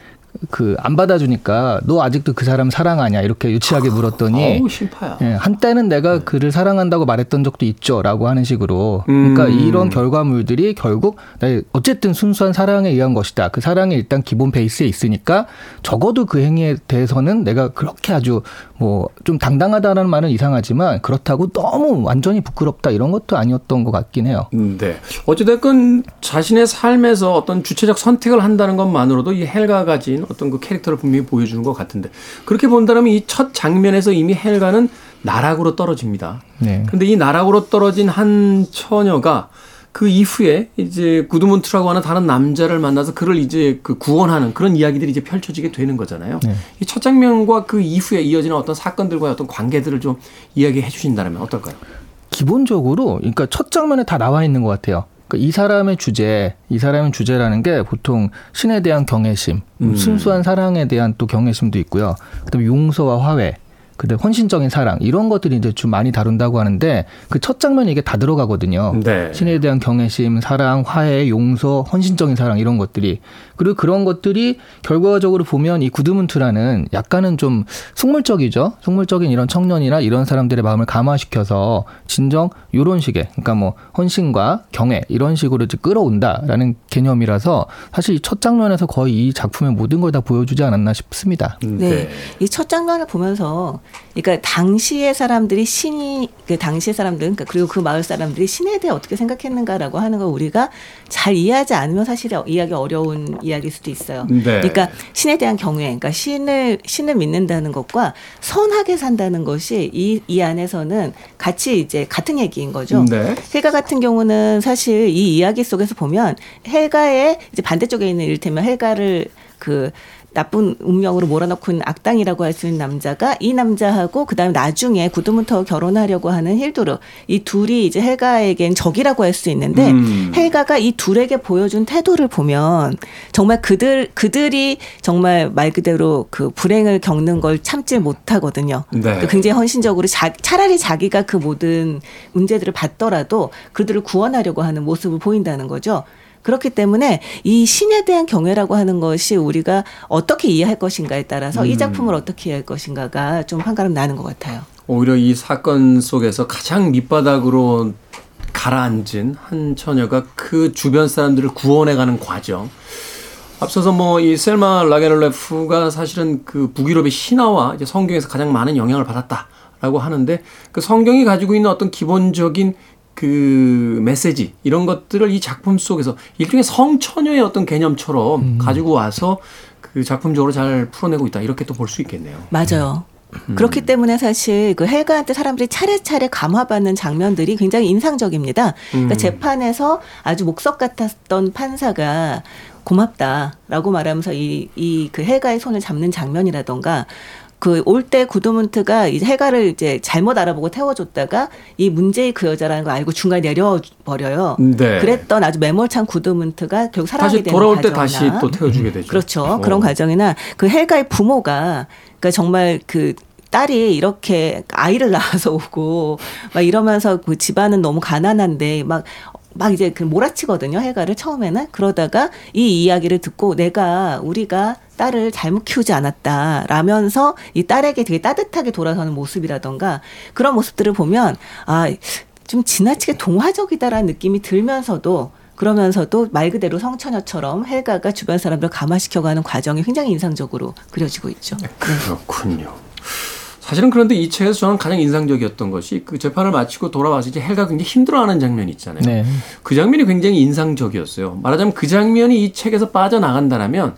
그 안 받아주니까 너 아직도 그 사람 사랑하냐 이렇게 유치하게 물었더니 예, 한때는 내가 그를 사랑한다고 말했던 적도 있죠라고 하는 식으로 그러니까 이런 결과물들이 결국 어쨌든 순수한 사랑에 의한 것이다. 그 사랑이 일단 기본 베이스에 있으니까 적어도 그 행위에 대해서는 내가 그렇게 아주 뭐 좀 당당하다라는 말은 이상하지만 그렇다고 너무 완전히 부끄럽다 이런 것도 아니었던 것 같긴 해요. 네. 어찌됐건 자신의 삶에서 어떤 주체적 선택을 한다는 것만으로도 이 헬가 가진 어떤 그 캐릭터를 분명히 보여주는 것 같은데 그렇게 본다면 이 첫 장면에서 이미 헬가는 나락으로 떨어집니다. 네. 그런데 이 나락으로 떨어진 한 처녀가 그 이후에 이제 구드문트라고 하는 다른 남자를 만나서 그를 이제 그 구원하는 그런 이야기들이 이제 펼쳐지게 되는 거잖아요. 네. 이 첫 장면과 그 이후에 이어지는 어떤 사건들과의 어떤 관계들을 좀 이야기해 주신다면 어떨까요? 기본적으로 그러니까 첫 장면에 다 나와 있는 것 같아요. 그러니까 이 사람의 주제라는 게 보통 신에 대한 경외심, 순수한 사랑에 대한 또 경외심도 있고요. 그다음에 용서와 화해, 그다음에 헌신적인 사랑 이런 것들이 이제 좀 많이 다룬다고 하는데 그 첫 장면에 이게 다 들어가거든요. 네. 신에 대한 경외심, 사랑, 화해, 용서, 헌신적인 사랑 이런 것들이 그리고 그런 것들이 결과적으로 보면 이 구드문트라는 약간은 좀 속물적이죠. 속물적인 이런 청년이나 이런 사람들의 마음을 감화시켜서 진정 이런 식의 그러니까 뭐 헌신과 경외 이런 식으로 이제 끌어온다라는 개념이라서 사실 이 첫 장면에서 거의 이 작품의 모든 걸 다 보여주지 않았나 싶습니다. 네, 이 첫 장면을 보면서 그러니까 당시의 사람들이 신이 그 당시의 사람들 그러니까 그리고 그 마을 사람들이 신에 대해 어떻게 생각했는가라고 하는 걸 우리가 잘 이해하지 않으면 사실 이해하기 어려운 이야기일 수도 있어요. 네. 그러니까 신에 대한 경외, 그러니까 신을 믿는다는 것과 선하게 산다는 것이 이 안에서는 같이 이제 같은 얘기인 거죠. 네. 헬가 같은 경우는 사실 이 이야기 속에서 보면 헬가의 이제 반대쪽에 있는 이를테면 헬가를 그 나쁜 운명으로 몰아넣고 있는 악당이라고 할 수 있는 남자가 이 남자하고 그다음에 나중에 구드문트와 결혼하려고 하는 힐도르 이 둘이 이제 헬가에겐 적이라고 할 수 있는데 헬가가 이 둘에게 보여준 태도를 보면 정말 그들이 정말 말 그대로 그 불행을 겪는 걸 참지 못하거든요. 네. 그러니까 굉장히 헌신적으로 차라리 자기가 그 모든 문제들을 받더라도 그들을 구원하려고 하는 모습을 보인다는 거죠. 그렇기 때문에 이 신에 대한 경외라고 하는 것이 우리가 어떻게 이해할 것인가에 따라서 이 작품을 어떻게 이해할 것인가가 좀 한가름 나는 것 같아요. 오히려 이 사건 속에서 가장 밑바닥으로 가라앉은 한 처녀가 그 주변 사람들을 구원해가는 과정. 앞서서 뭐 이 셀마 라게를레프가 사실은 그 북유럽의 신화와 이제 성경에서 가장 많은 영향을 받았다라고 하는데 그 성경이 가지고 있는 어떤 기본적인 그 메시지 이런 것들을 이 작품 속에서 일종의 성처녀의 어떤 개념처럼 가지고 와서 그 작품적으로 잘 풀어내고 있다 이렇게 또 볼 수 있겠네요. 맞아요. 그렇기 때문에 사실 그 헬가한테 사람들이 차례차례 감화받는 장면들이 굉장히 인상적입니다. 그러니까 재판에서 아주 목석 같았던 판사가 고맙다라고 말하면서 그 헬가의 손을 잡는 장면이라던가 그 올 때 구드문트가 이제 헬가를 이제 잘못 알아보고 태워줬다가 이 문제의 그 여자라는 걸 알고 중간에 내려버려요. 네. 그랬던 아주 매몰찬 구드문트가 결국 사랑하게 되는 과정이나 다시 돌아올 때 다시 또 태워주게 되죠. 그렇죠. 그런 과정이나 그 헬가의 부모가 그러니까 정말 그 딸이 이렇게 아이를 낳아서 오고 막 이러면서 그 집안은 너무 가난한데 막 막 이제 그 몰아치거든요. 헬가를 처음에는. 그러다가 이 이야기를 듣고 내가 우리가 딸을 잘못 키우지 않았다라면서 이 딸에게 되게 따뜻하게 돌아서는 모습이라던가 그런 모습들을 보면 아, 좀 지나치게 동화적이다라는 느낌이 들면서도 그러면서도 말 그대로 성처녀처럼 헬가가 주변 사람들을 감화시켜가는 과정이 굉장히 인상적으로 그려지고 있죠. 네. 그렇군요. 사실은 그런데 이 책에서 저는 가장 인상적이었던 것이 그 재판을 마치고 돌아와서 이제 헬가 굉장히 힘들어하는 장면이 있잖아요. 네. 그 장면이 굉장히 인상적이었어요. 말하자면 그 장면이 이 책에서 빠져나간다라면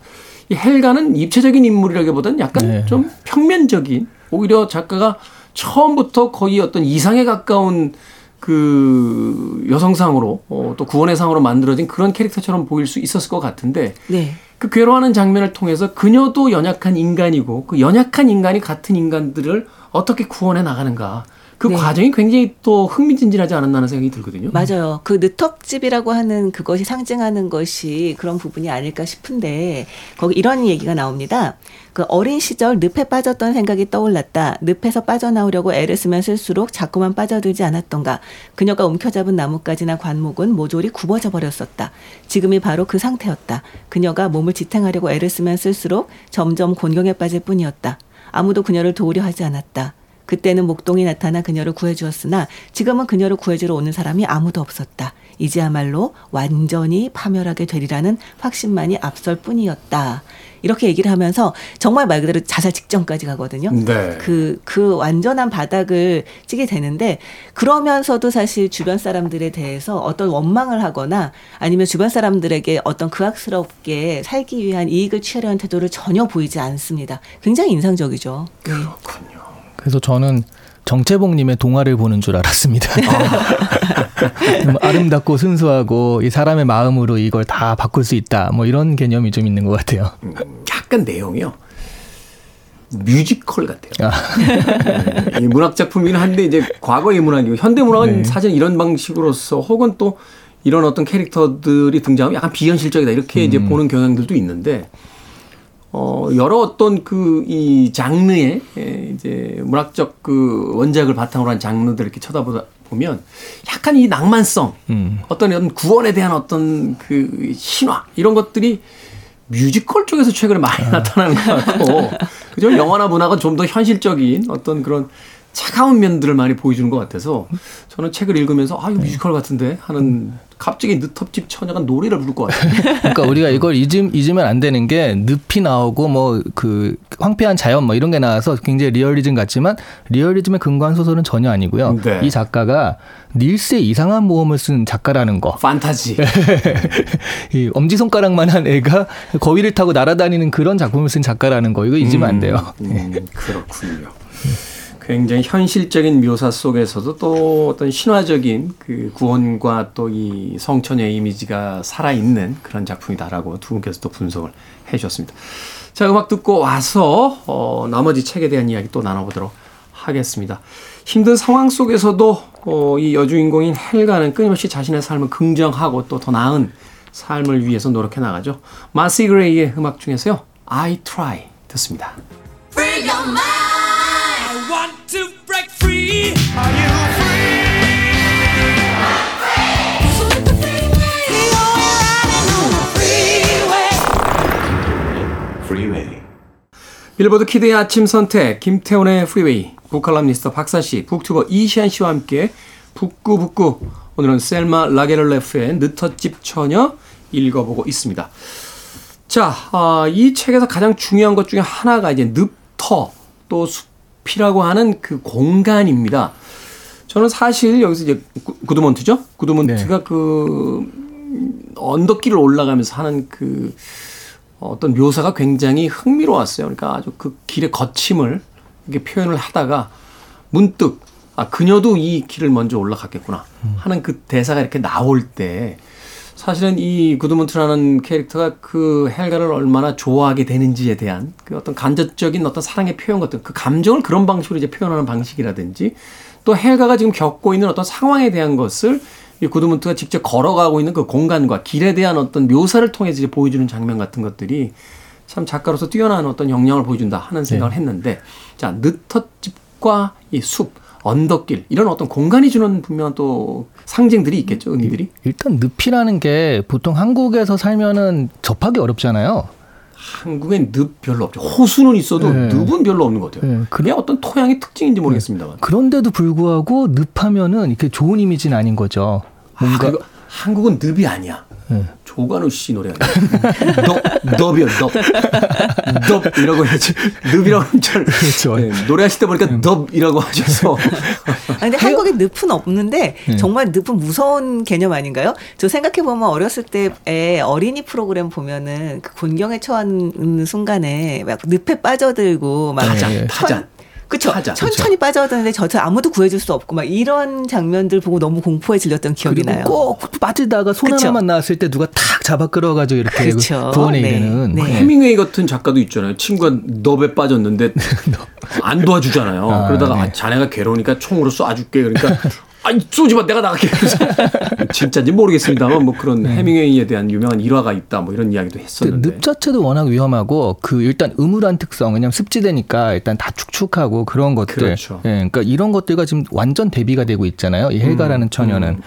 이 헬가는 입체적인 인물이라기보다는 약간 네. 좀 평면적인, 오히려 작가가 처음부터 거의 어떤 이상에 가까운 그 여성상으로 또 구원의 상으로 만들어진 그런 캐릭터처럼 보일 수 있었을 것 같은데 네. 그 괴로워하는 장면을 통해서 그녀도 연약한 인간이고 그 연약한 인간이 같은 인간들을 어떻게 구원해 나가는가 그 네. 과정이 굉장히 또 흥미진진하지 않았나 하는 생각이 들거든요. 맞아요. 그 느텁집이라고 하는 그것이 상징하는 것이 그런 부분이 아닐까 싶은데 거기 이런 얘기가 나옵니다. 그 어린 시절 늪에 빠졌던 생각이 떠올랐다. 늪에서 빠져나오려고 애를 쓰면 쓸수록 자꾸만 빠져들지 않았던가. 그녀가 움켜잡은 나뭇가지나 관목은 모조리 굽어져 버렸었다. 지금이 바로 그 상태였다. 그녀가 몸을 지탱하려고 애를 쓰면 쓸수록 점점 곤경에 빠질 뿐이었다. 아무도 그녀를 도우려 하지 않았다. 그때는 목동이 나타나 그녀를 구해주었으나 지금은 그녀를 구해주러 오는 사람이 아무도 없었다. 이제야말로 완전히 파멸하게 되리라는 확신만이 앞설 뿐이었다. 이렇게 얘기를 하면서 정말 말 그대로 자살 직전까지 가거든요. 네. 그 완전한 바닥을 찌게 되는데 그러면서도 사실 주변 사람들에 대해서 어떤 원망을 하거나 아니면 주변 사람들에게 어떤 그악스럽게 살기 위한 이익을 취하려는 태도를 전혀 보이지 않습니다. 굉장히 인상적이죠. 네. 그렇군요. 그래서 저는 정채봉님의 동화를 보는 줄 알았습니다. 아름답고 순수하고 이 사람의 마음으로 이걸 다 바꿀 수 있다. 뭐 이런 개념이 좀 있는 것 같아요. 약간 내용이요. 뮤지컬 같아요. 아. 문학작품이긴 한데 이제 과거의 문학이고 현대문학은 네. 사실 이런 방식으로서 혹은 또 이런 어떤 캐릭터들이 등장하면 약간 비현실적이다. 이렇게 이제 보는 경향들도 있는데 여러 어떤 그 이 장르의 이제 문학적 그 원작을 바탕으로 한 장르들 이렇게 쳐다보다 보면 약간 이 낭만성, 어떤 구원에 대한 어떤 그 신화 이런 것들이 뮤지컬 쪽에서 최근에 많이 나타나는 것 같고, 그죠? 영화나 문학은 좀 더 현실적인 어떤 그런 차가운 면들을 많이 보여주는 것 같아서 저는 책을 읽으면서 아 이거 뮤지컬 같은데 하는 갑자기 느텁집 처녀가 노래를 부를 것 같아요. 그러니까 우리가 이걸 잊으면 안 되는 게 늪이 나오고 뭐 그 황폐한 자연 뭐 이런 게 나와서 굉장히 리얼리즘 같지만 리얼리즘의 근거한 소설은 전혀 아니고요. 네. 이 작가가 닐스의 이상한 모험을 쓴 작가라는 거. 판타지. 이 엄지손가락만한 애가 거위를 타고 날아다니는 그런 작품을 쓴 작가라는 거. 이거 잊으면 안 돼요. 그렇군요. 굉장히 현실적인 묘사 속에서도 또 어떤 신화적인 그 구원과 또 이 성처녀의 이미지가 살아있는 그런 작품이다라고 두 분께서 또 분석을 해 주셨습니다. 자, 음악 듣고 와서 나머지 책에 대한 이야기 또 나눠보도록 하겠습니다. 힘든 상황 속에서도 이 여주인공인 헬가는 끊임없이 자신의 삶을 긍정하고 또 더 나은 삶을 위해서 노력해 나가죠. 마시 그레이의 음악 중에서요. I Try 듣습니다. Free your mind. To break free. Are you free? I'm free. So let the freeway. You're riding on the freeway. Freeway. 빌보드 키드의 아침 선택 김태훈의 프리웨이. 북칼럼니스트 박사 씨, 북튜버 이시한 씨와 함께 북끄북끄 오늘은 셀마 라게를레프의 느터집 처녀 읽어보고 있습니다. 자, 이 책에서 가장 중요한 것 중에 하나가 이제 늪터 또 숲이라고 하는 그 공간입니다. 저는 사실 여기서 이제 구드문트죠? 구드문트가 네. 그 언덕길을 올라가면서 하는 그 어떤 묘사가 굉장히 흥미로웠어요. 그러니까 아주 그 길의 거침을 이렇게 표현을 하다가 문득 아, 그녀도 이 길을 먼저 올라갔겠구나 하는 그 대사가 이렇게 나올 때 사실은 이 구드문트라는 캐릭터가 그 헬가를 얼마나 좋아하게 되는지에 대한 그 어떤 간접적인 어떤 사랑의 표현 같은 그 감정을 그런 방식으로 이제 표현하는 방식이라든지 또 헬가가 지금 겪고 있는 어떤 상황에 대한 것을 이 구드문트가 직접 걸어가고 있는 그 공간과 길에 대한 어떤 묘사를 통해서 이제 보여주는 장면 같은 것들이 참 작가로서 뛰어난 어떤 역량을 보여준다 하는 생각을 했는데 자 느터집과 이 숲 언덕길 이런 어떤 공간이 주는 분명 또 상징들이 있겠죠, 의미들이. 일단 늪이라는 게 보통 한국에서 살면은 접하기 어렵잖아요. 한국엔 늪 별로 없죠. 호수는 있어도 네. 늪은 별로 없는 것 같아요. 네. 그게 어떤 토양의 특징인지 모르겠습니다만. 그런데도 불구하고 늪하면은 이렇게 좋은 이미지는 아닌 거죠. 뭔가 아, 한국은 늪이 아니야. 네. 조관우 씨 노래가 넙이요 넙 이라고 해야지 넙이라고 하면 잘 네, 노래하실 때 보니까 넙이라고 하셔서 근데 한국에 늪은 없는데 정말 늪은 무서운 개념 아닌가요? 저 생각해보면 어렸을 때에 어린이 프로그램 보면은 그 곤경에 처한 순간에 막 늪에 빠져들고 막 타잔 그렇죠. 천천히 빠져드는데 저처럼 아무도 구해줄 수 없고 막 이런 장면들 보고 너무 공포에 질렸던 기억이 나요. 꼭 빠지다가 손 그쵸. 하나만 나왔을 때 누가 탁 잡아 끌어가지고 이렇게 구원해 이르는. 네. 네. 헤밍웨이 같은 작가도 있잖아요. 친구가 넙에 빠졌는데 안 도와주잖아요. 아, 그러다가 네. 아, 자네가 괴로우니까 총으로 쏴줄게. 그러니까 아니 쏘지 마 내가 나갈게. 진짜인지 모르겠습니다만 뭐 그런 헤밍웨이에 대한 유명한 일화가 있다 뭐 이런 이야기도 했었는데 늪 자체도 워낙 위험하고 그 일단 음울한 특성 왜냐하면 습지대니까 일단 다 축축하고 그런 것들 그렇죠. 예, 그러니까 이런 것들과 지금 완전 대비가 되고 있잖아요. 이 헬가라는 처녀는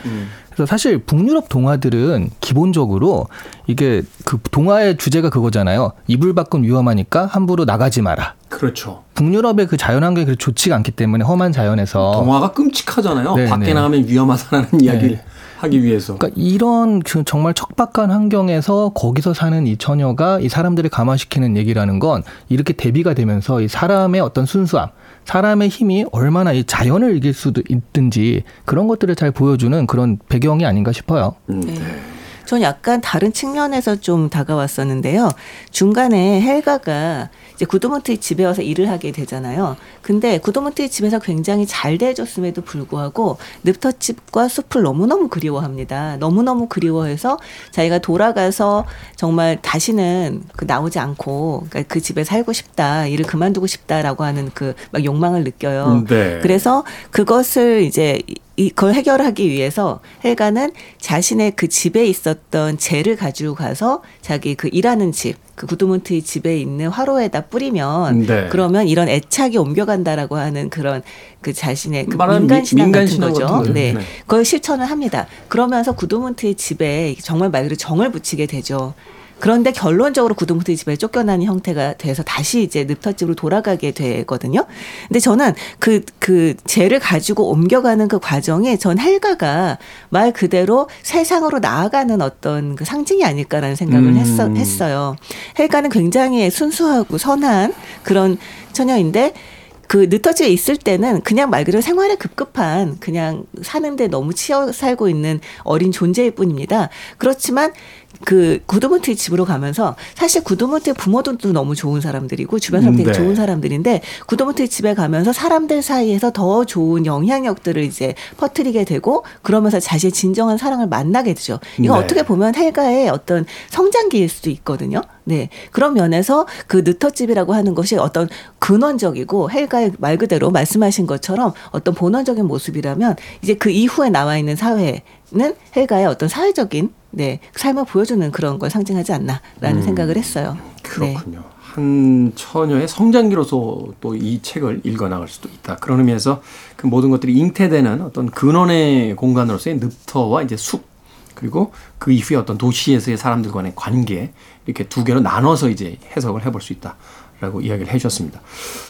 그래서 사실 북유럽 동화들은 기본적으로 이게 그 동화의 주제가 그거잖아요. 이불 밖은 위험하니까 함부로 나가지 마라. 그렇죠. 북유럽의 그 자연환경이 그렇게 좋지가 않기 때문에 험한 자연에서 동화가 끔찍하잖아요. 네네. 밖에 나가면 위험하다는 이야기를 네. 하기 위해서. 그러니까 이런 그 정말 척박한 환경에서 거기서 사는 이 처녀가 이 사람들을 감화시키는 얘기라는 건 이렇게 대비가 되면서 이 사람의 어떤 순수함, 사람의 힘이 얼마나 이 자연을 이길 수도 있든지 그런 것들을 잘 보여주는 그런 배경이 아닌가 싶어요. 네. 전 약간 다른 측면에서 좀 다가왔었는데요. 중간에 헬가가 이제 구드문트의 집에 와서 일을 하게 되잖아요. 근데 구드문트의 집에서 굉장히 잘 대해줬음에도 불구하고 늪터집과 숲을 너무너무 그리워합니다. 너무너무 그리워해서 자기가 돌아가서 정말 다시는 그 나오지 않고 그 집에 살고 싶다. 일을 그만두고 싶다라고 하는 그 막 욕망을 느껴요. 네. 그래서 그것을 이제 이걸 해결하기 위해서 헬가는 자신의 그 집에 있었던 재를 가지고 가서 자기 그 일하는 집, 그 구드문트의 집에 있는 화로에다 뿌리면 네. 그러면 이런 애착이 옮겨간다라고 하는 그런 그 자신의 그 민간신앙 같은 거죠. 네. 네. 그걸 실천을 합니다. 그러면서 구드문트의 집에 정말 말 그대로 정을 붙이게 되죠. 그런데 결론적으로 구드문트의 집에 쫓겨나는 형태가 돼서 다시 이제 늪터집으로 돌아가게 되거든요. 근데 저는 그 죄를 가지고 옮겨가는 그 과정에 전 헬가가 말 그대로 세상으로 나아가는 어떤 그 상징이 아닐까라는 생각을 했어요. 헬가는 굉장히 순수하고 선한 그런 처녀인데 그 늪터지에 있을 때는 그냥 말 그대로 생활에 급급한 그냥 사는데 너무 치여 살고 있는 어린 존재일 뿐입니다. 그렇지만 그 구드문트의 집으로 가면서 사실 구드문트의 부모들도 너무 좋은 사람들이고 주변 사람들이 네. 좋은 사람들인데 구드문트의 집에 가면서 사람들 사이에서 더 좋은 영향력들을 이제 퍼뜨리게 되고 그러면서 자신의 진정한 사랑을 만나게 되죠. 이건 네. 어떻게 보면 헬가의 어떤 성장기일 수도 있거든요. 네. 그런 면에서 그 늪터집이라고 하는 것이 어떤 근원적이고 헬가의 말 그대로 말씀하신 것처럼 어떤 본원적인 모습이라면 이제 그 이후에 나와 있는 사회는 헬가의 어떤 사회적인 네, 삶을 보여주는 그런 걸 상징하지 않나라는 생각을 했어요. 그렇군요. 네. 한 처녀의 성장기로서 또 이 책을 읽어나갈 수도 있다. 그런 의미에서 그 모든 것들이 잉태되는 어떤 근원의 공간으로서의 늪터와 이제 숲 그리고 그 이후에 어떤 도시에서의 사람들 간의 관계 이렇게 두 개로 나눠서 이제 해석을 해볼 수 있다라고 이야기를 해주셨습니다.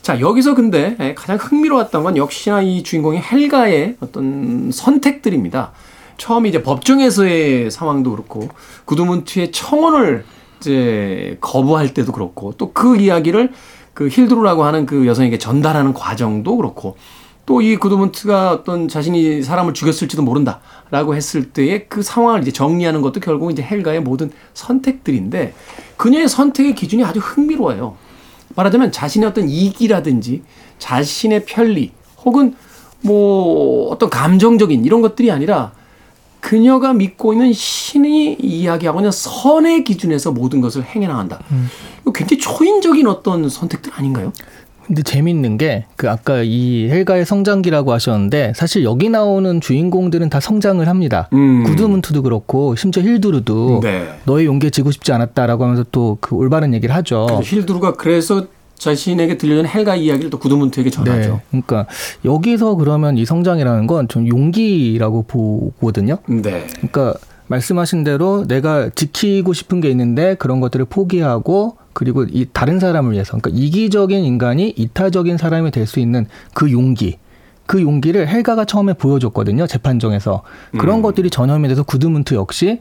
자 여기서 근데 가장 흥미로웠던 건 역시나 이 주인공의 헬가의 어떤 선택들입니다. 처음 이제 법정에서의 상황도 그렇고 구드문트의 청혼을 이제 거부할 때도 그렇고 또 그 이야기를 그 힐드루라고 하는 그 여성에게 전달하는 과정도 그렇고 또 이 구드문트가 어떤 자신이 사람을 죽였을지도 모른다라고 했을 때의 그 상황을 이제 정리하는 것도 결국 이제 헬가의 모든 선택들인데 그녀의 선택의 기준이 아주 흥미로워요. 말하자면 자신의 어떤 이기라든지 자신의 편리 혹은 뭐 어떤 감정적인 이런 것들이 아니라 그녀가 믿고 있는 신이 이야기하고 있는 선의 기준에서 모든 것을 행해나간다. 이거 굉장히 초인적인 어떤 선택들 아닌가요? 근데 재밌는 게 그 아까 이 헬가의 성장기라고 하셨는데 사실 여기 나오는 주인공들은 다 성장을 합니다. 구드문트도 그렇고 심지어 힐드루도 네. 너의 용기에 지고 싶지 않았다라고 하면서 또 그 올바른 얘기를 하죠. 힐드루가 그래서 자신에게 들려준 헬가 이야기를 또 구드문트에게 전하죠. 네. 그러니까 여기서 그러면 이 성장이라는 건 좀 용기라고 보거든요. 네. 그러니까 말씀하신 대로 내가 지키고 싶은 게 있는데 그런 것들을 포기하고 그리고 이 다른 사람을 위해서, 그러니까 이기적인 인간이 이타적인 사람이 될 수 있는 그 용기, 그 용기를 헬가가 처음에 보여줬거든요. 재판정에서. 그런 것들이 전염이 돼서 구드문트 역시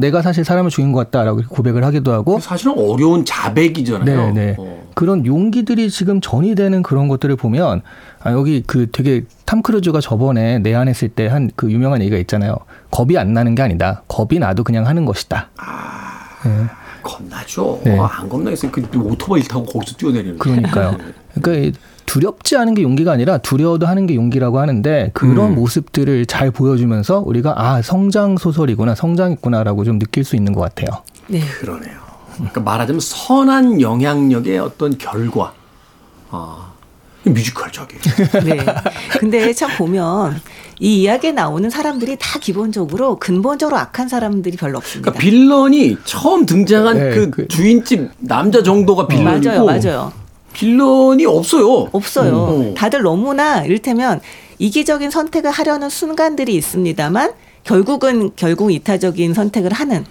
내가 사실 사람을 죽인 것 같다라고 고백을 하기도 하고. 사실은 어려운 자백이잖아요. 네네. 그런 용기들이 지금 전이되는 그런 것들을 보면, 여기 되게 탐 크루즈가 저번에 내한했을 때 한 그 유명한 얘기가 있잖아요. 겁이 안 나는 게 아니다. 겁이 나도 그냥 하는 것이다. 네. 겁나죠. 네. 안 겁나겠어요. 오토바이 타고 거기서 뛰어내리는. 그러니까요. 그러니까 두렵지 않은 게 용기가 아니라 두려워도 하는 게 용기라고 하는데, 그런 모습들을 잘 보여주면서 우리가 성장 소설이구나, 성장 있구나라고 좀 느낄 수 있는 것 같아요. 네, 그러네요. 그러니까 말하자면 선한 영향력의 어떤 결과. 뮤지컬적이에요. 네. 근데 참 보면 이 이야기에 나오는 사람들이 다 기본적으로 근본적으로 악한 사람들이 별로 없습니다. 그러니까 빌런이 처음 등장한 주인집 남자 정도가 빌런이고. 맞아요. 빌런이 없어요. 다들 너무나 이를테면 이기적인 선택을 하려는 순간들이 있습니다만 결국 이타적인 선택을 하는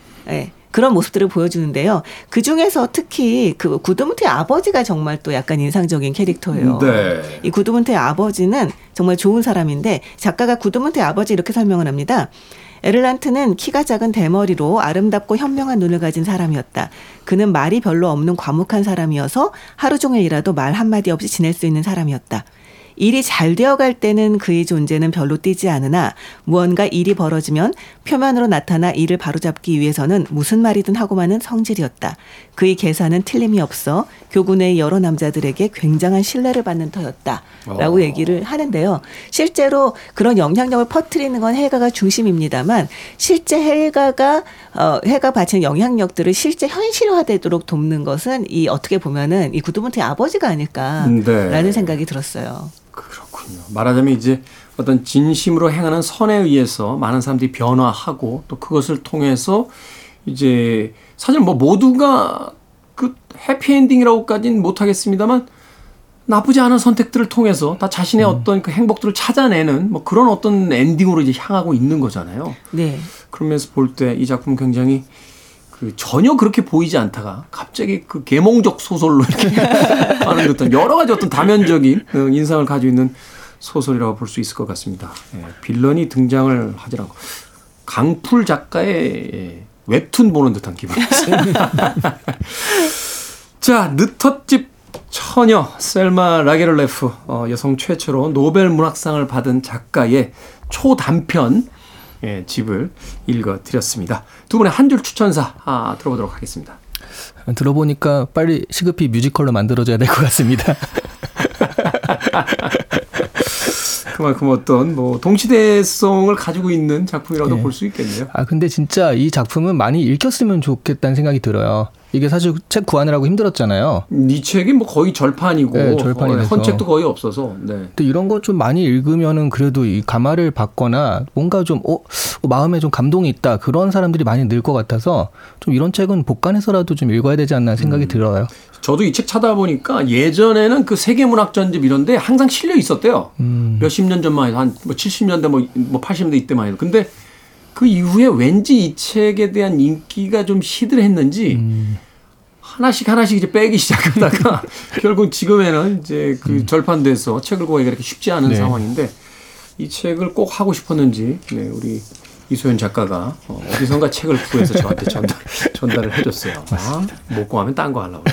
그런 모습들을 보여주는데요. 그중에서 특히 구드문트의 아버지가 정말 또 약간 인상적인 캐릭터예요. 네. 이 구드문트의 아버지는 정말 좋은 사람인데, 작가가 구드문트의 아버지 이렇게 설명을 합니다. 에를란트는 키가 작은 대머리로 아름답고 현명한 눈을 가진 사람이었다. 그는 말이 별로 없는 과묵한 사람이어서 하루 종일 일하도 말 한마디 없이 지낼 수 있는 사람이었다. 일이 잘 되어갈 때는 그의 존재는 별로 띄지 않으나 무언가 일이 벌어지면 표면으로 나타나 이를 바로잡기 위해서는 무슨 말이든 하고 마는 성질이었다. 그의 계산은 틀림이 없어 교군의 여러 남자들에게 굉장한 신뢰를 받는 터였다. 라고 얘기를 하는데요. 실제로 그런 영향력을 퍼뜨리는 건 헬가가 중심입니다만, 실제 헬가가 바치는 영향력들을 실제 현실화되도록 돕는 것은 어떻게 보면은 이 구드문트의 아버지가 아닐까라는 생각이 들었어요. 그렇군요. 말하자면 이제 어떤 진심으로 행하는 선에 의해서 많은 사람들이 변화하고, 또 그것을 통해서 이제 사실 모두가 해피엔딩이라고까지는 못하겠습니다만 나쁘지 않은 선택들을 통해서 다 자신의 어떤 그 행복들을 찾아내는 그런 어떤 엔딩으로 이제 향하고 있는 거잖아요. 네. 그러면서 볼 때 이 작품 굉장히 전혀 그렇게 보이지 않다가 갑자기 계몽적 소설로 이렇게 하는 듯한 여러 가지 어떤 다면적인 인상을 가지고 있는 소설이라고 볼 수 있을 것 같습니다. 빌런이 등장을 하지 않고 강풀 작가의 웹툰 보는 듯한 기분이었어요. 자, 느텳집 처녀 셀마 라게를레프, 여성 최초로 노벨 문학상을 받은 작가의 초단편 집을 읽어드렸습니다. 두 분의 한 줄 추천사 들어보도록 하겠습니다. 들어보니까 빨리 시급히 뮤지컬로 만들어줘야 될 것 같습니다. 그만큼 어떤 동시대성을 가지고 있는 작품이라도 볼 수 있겠네요. 근데 진짜 이 작품은 많이 읽혔으면 좋겠다는 생각이 들어요. 이게 사실 책 구하느라고 힘들었잖아요. 이 책이 거의 절판이고, 헌책도 거의 없어서. 네. 근데 이런 거 좀 많이 읽으면은 그래도 이 가마를 받거나 뭔가 좀 마음에 좀 감동이 있다, 그런 사람들이 많이 늘 것 같아서 좀 이런 책은 복간해서라도 좀 읽어야 되지 않나 생각이 들어요. 저도 이 책 찾아보니까 예전에는 세계문학전집 이런데 항상 실려 있었대요. 몇십 년 전만 해도 한 70년대 80년대 이때만 해도. 근데 그 이후에 왠지 이 책에 대한 인기가 좀 시들했는지 하나씩 이제 빼기 시작하다가 결국 지금에는 이제 절판돼서 책을 구하기가 이렇게 쉽지 않은 상황인데, 이 책을 꼭 하고 싶었는지 우리 이소연 작가가 어디선가 책을 구해서 저한테 전달을 해줬어요. 못 구하면 딴 거 하려고.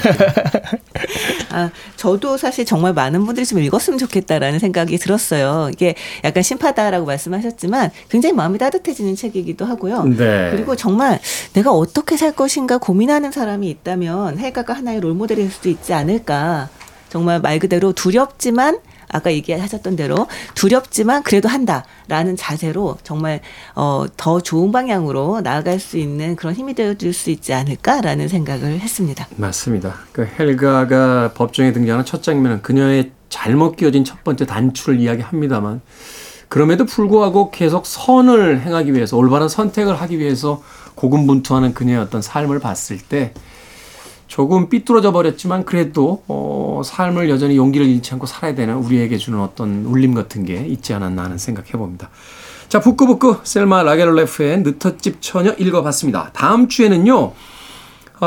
저도 사실 정말 많은 분들이 좀 읽었으면 좋겠다라는 생각이 들었어요. 이게 약간 심파다라고 말씀하셨지만 굉장히 마음이 따뜻해지는 책이기도 하고요. 네. 그리고 정말 내가 어떻게 살 것인가 고민하는 사람이 있다면 헬가가 하나의 롤모델이 될 수도 있지 않을까. 정말 말 그대로 두렵지만, 아까 얘기하셨던 대로 두렵지만 그래도 한다라는 자세로 정말 더 좋은 방향으로 나아갈 수 있는 그런 힘이 되어줄 수 있지 않을까라는 생각을 했습니다. 맞습니다. 헬가가 법정에 등장하는 첫 장면은 그녀의 잘못 끼워진 첫 번째 단추를 이야기합니다만, 그럼에도 불구하고 계속 선을 행하기 위해서, 올바른 선택을 하기 위해서 고군분투하는 그녀의 어떤 삶을 봤을 때 조금 삐뚤어져 버렸지만 그래도 삶을 여전히 용기를 잃지 않고 살아야 되는 우리에게 주는 어떤 울림 같은 게 있지 않았나 하는 생각해 봅니다. 자, 북끄북끄 셀마 라게를레프의 느터집 처녀 읽어봤습니다. 다음 주에는요.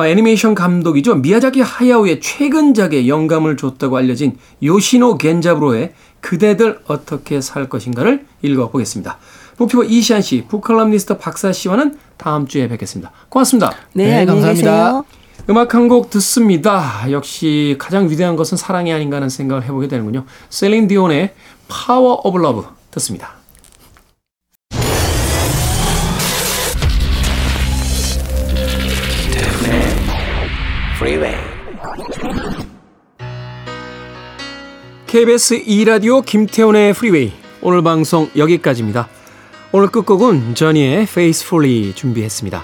애니메이션 감독이죠. 미야자키 하야오의 최근작에 영감을 줬다고 알려진 요시노 겐자부로의 그대들 어떻게 살 것인가를 읽어보겠습니다. 목표 이시한 씨, 북칼럼니스트 박사 씨와는 다음 주에 뵙겠습니다. 고맙습니다. 네, 감사합니다. 계세요. 음악 한 곡 듣습니다. 역시 가장 위대한 것은 사랑이 아닌가 하는 생각을 해보게 되는군요. 셀린 디온의 Power of Love 듣습니다. 프리웨이 KBS E라디오 김태훈의 프리웨이 오늘 방송 여기까지입니다. 오늘 끝곡은 저니의 Faithfully 준비했습니다.